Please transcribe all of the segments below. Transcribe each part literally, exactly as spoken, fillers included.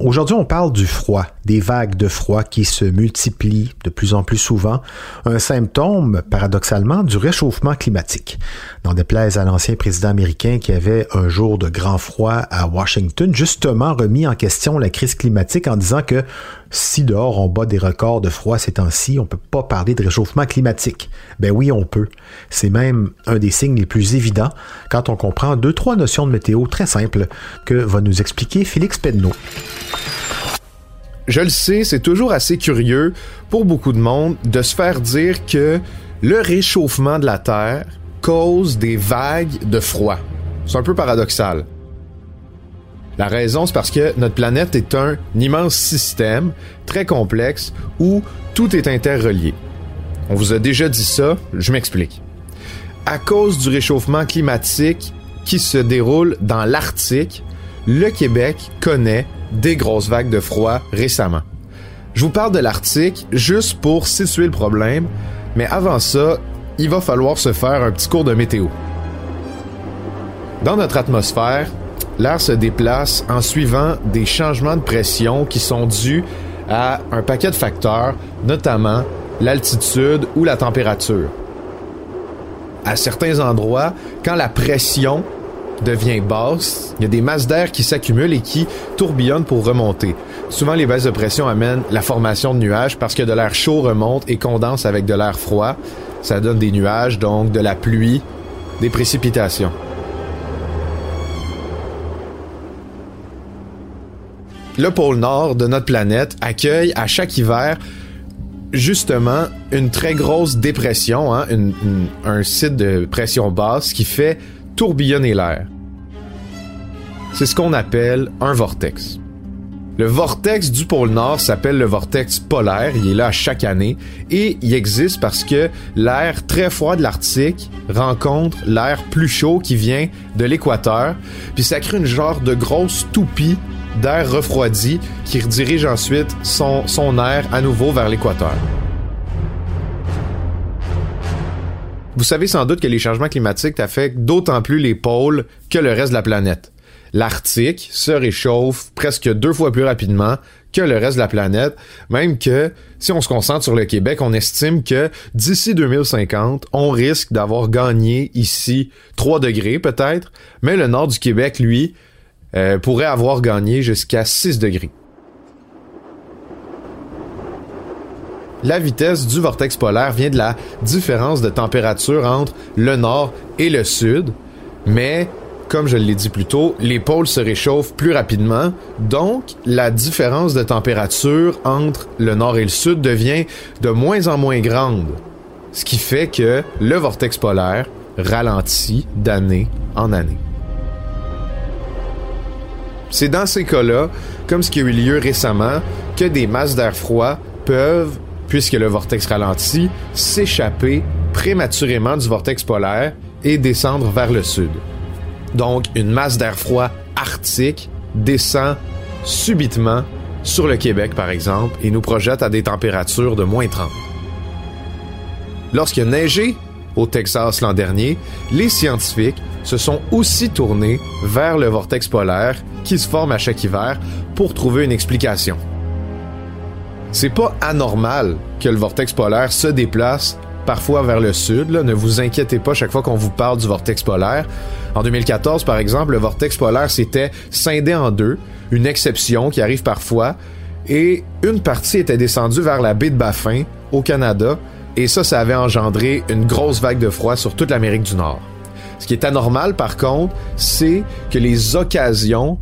Aujourd'hui, on parle du froid, des vagues de froid qui se multiplient de plus en plus souvent, un symptôme, paradoxalement, du réchauffement climatique. N'en déplaise à l'ancien président américain qui avait, un jour de grand froid à Washington, justement remis en question la crise climatique en disant que si dehors on bat des records de froid ces temps-ci, on ne peut pas parler de réchauffement climatique. Ben oui, on peut. C'est même un des signes les plus évidents quand on comprend deux, trois notions de météo très simples que va nous expliquer Félix Pedneau. Je le sais, c'est toujours assez curieux pour beaucoup de monde de se faire dire que le réchauffement de la Terre cause des vagues de froid. C'est un peu paradoxal. La raison, c'est parce que notre planète est un immense système très complexe où tout est interrelié. On vous a déjà dit ça, je m'explique. À cause du réchauffement climatique qui se déroule dans l'Arctique, le Québec connaît des grosses vagues de froid récemment. Je vous parle de l'Arctique juste pour situer le problème, mais avant ça, il va falloir se faire un petit cours de météo. Dans notre atmosphère, l'air se déplace en suivant des changements de pression qui sont dus à un paquet de facteurs, notamment l'altitude ou la température. À certains endroits, quand la pression devient basse, il y a des masses d'air qui s'accumulent et qui tourbillonnent pour remonter. Souvent, les baisses de pression amènent la formation de nuages parce que de l'air chaud remonte et condense avec de l'air froid. Ça donne des nuages, donc de la pluie, des précipitations. Le pôle Nord de notre planète accueille à chaque hiver justement une très grosse dépression, hein, une, une, un site de pression basse qui fait tourbillonner l'air. C'est ce qu'on appelle un vortex. Le vortex du pôle Nord s'appelle le vortex polaire, il est là chaque année, et il existe parce que l'air très froid de l'Arctique rencontre l'air plus chaud qui vient de l'équateur, puis ça crée une genre de grosse toupie d'air refroidi qui redirige ensuite son, son air à nouveau vers l'équateur. Vous savez sans doute que les changements climatiques affectent d'autant plus les pôles que le reste de la planète. L'Arctique se réchauffe presque deux fois plus rapidement que le reste de la planète, même que, si on se concentre sur le Québec, on estime que d'ici deux mille cinquante, on risque d'avoir gagné ici trois degrés peut-être, mais le nord du Québec, lui, euh, pourrait avoir gagné jusqu'à six degrés. La vitesse du vortex polaire vient de la différence de température entre le nord et le sud, mais, comme je l'ai dit plus tôt, les pôles se réchauffent plus rapidement, donc la différence de température entre le nord et le sud devient de moins en moins grande, ce qui fait que le vortex polaire ralentit d'année en année. C'est dans ces cas-là, comme ce qui a eu lieu récemment, que des masses d'air froid peuvent, puisque le vortex ralentit, s'échapper prématurément du vortex polaire et descendre vers le sud. Donc, une masse d'air froid arctique descend subitement sur le Québec, par exemple, et nous projette à des températures de moins trente. Lorsqu'il a neigé au Texas l'an dernier, les scientifiques se sont aussi tournés vers le vortex polaire qui se forme à chaque hiver pour trouver une explication. C'est pas anormal que le vortex polaire se déplace parfois vers le sud, là. Ne vous inquiétez pas chaque fois qu'on vous parle du vortex polaire. En deux mille quatorze, par exemple, le vortex polaire s'était scindé en deux, une exception qui arrive parfois, et une partie était descendue vers la baie de Baffin, au Canada, et ça, ça avait engendré une grosse vague de froid sur toute l'Amérique du Nord. Ce qui est anormal, par contre, c'est que les occasions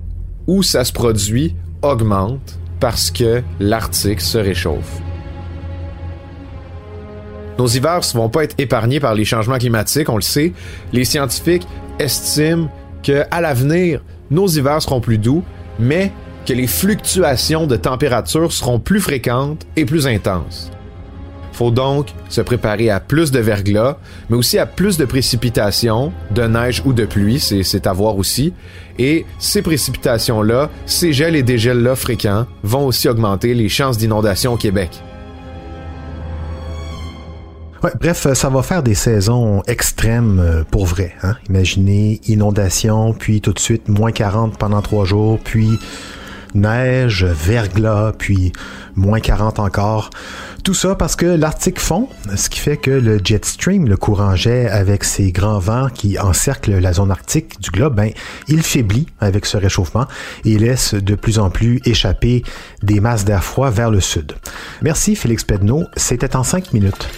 où ça se produit augmentent, parce que l'Arctique se réchauffe. Nos hivers ne vont pas être épargnés par les changements climatiques, on le sait. Les scientifiques estiment qu'à l'avenir, nos hivers seront plus doux, mais que les fluctuations de température seront plus fréquentes et plus intenses. Faut donc se préparer à plus de verglas, mais aussi à plus de précipitations, de neige ou de pluie, c'est, c'est à voir aussi. Et ces précipitations-là, ces gels et dégels-là fréquents vont aussi augmenter les chances d'inondation au Québec. Ouais, bref, ça va faire des saisons extrêmes pour vrai, hein? Imaginez inondation, puis tout de suite moins quarante pendant trois jours, puis neige, verglas, puis moins quarante encore. Tout ça parce que l'Arctique fond, ce qui fait que le jet stream, le courant jet avec ses grands vents qui encerclent la zone arctique du globe, ben, il faiblit avec ce réchauffement et laisse de plus en plus échapper des masses d'air froid vers le sud. Merci Félix Pedneau, c'était en cinq minutes.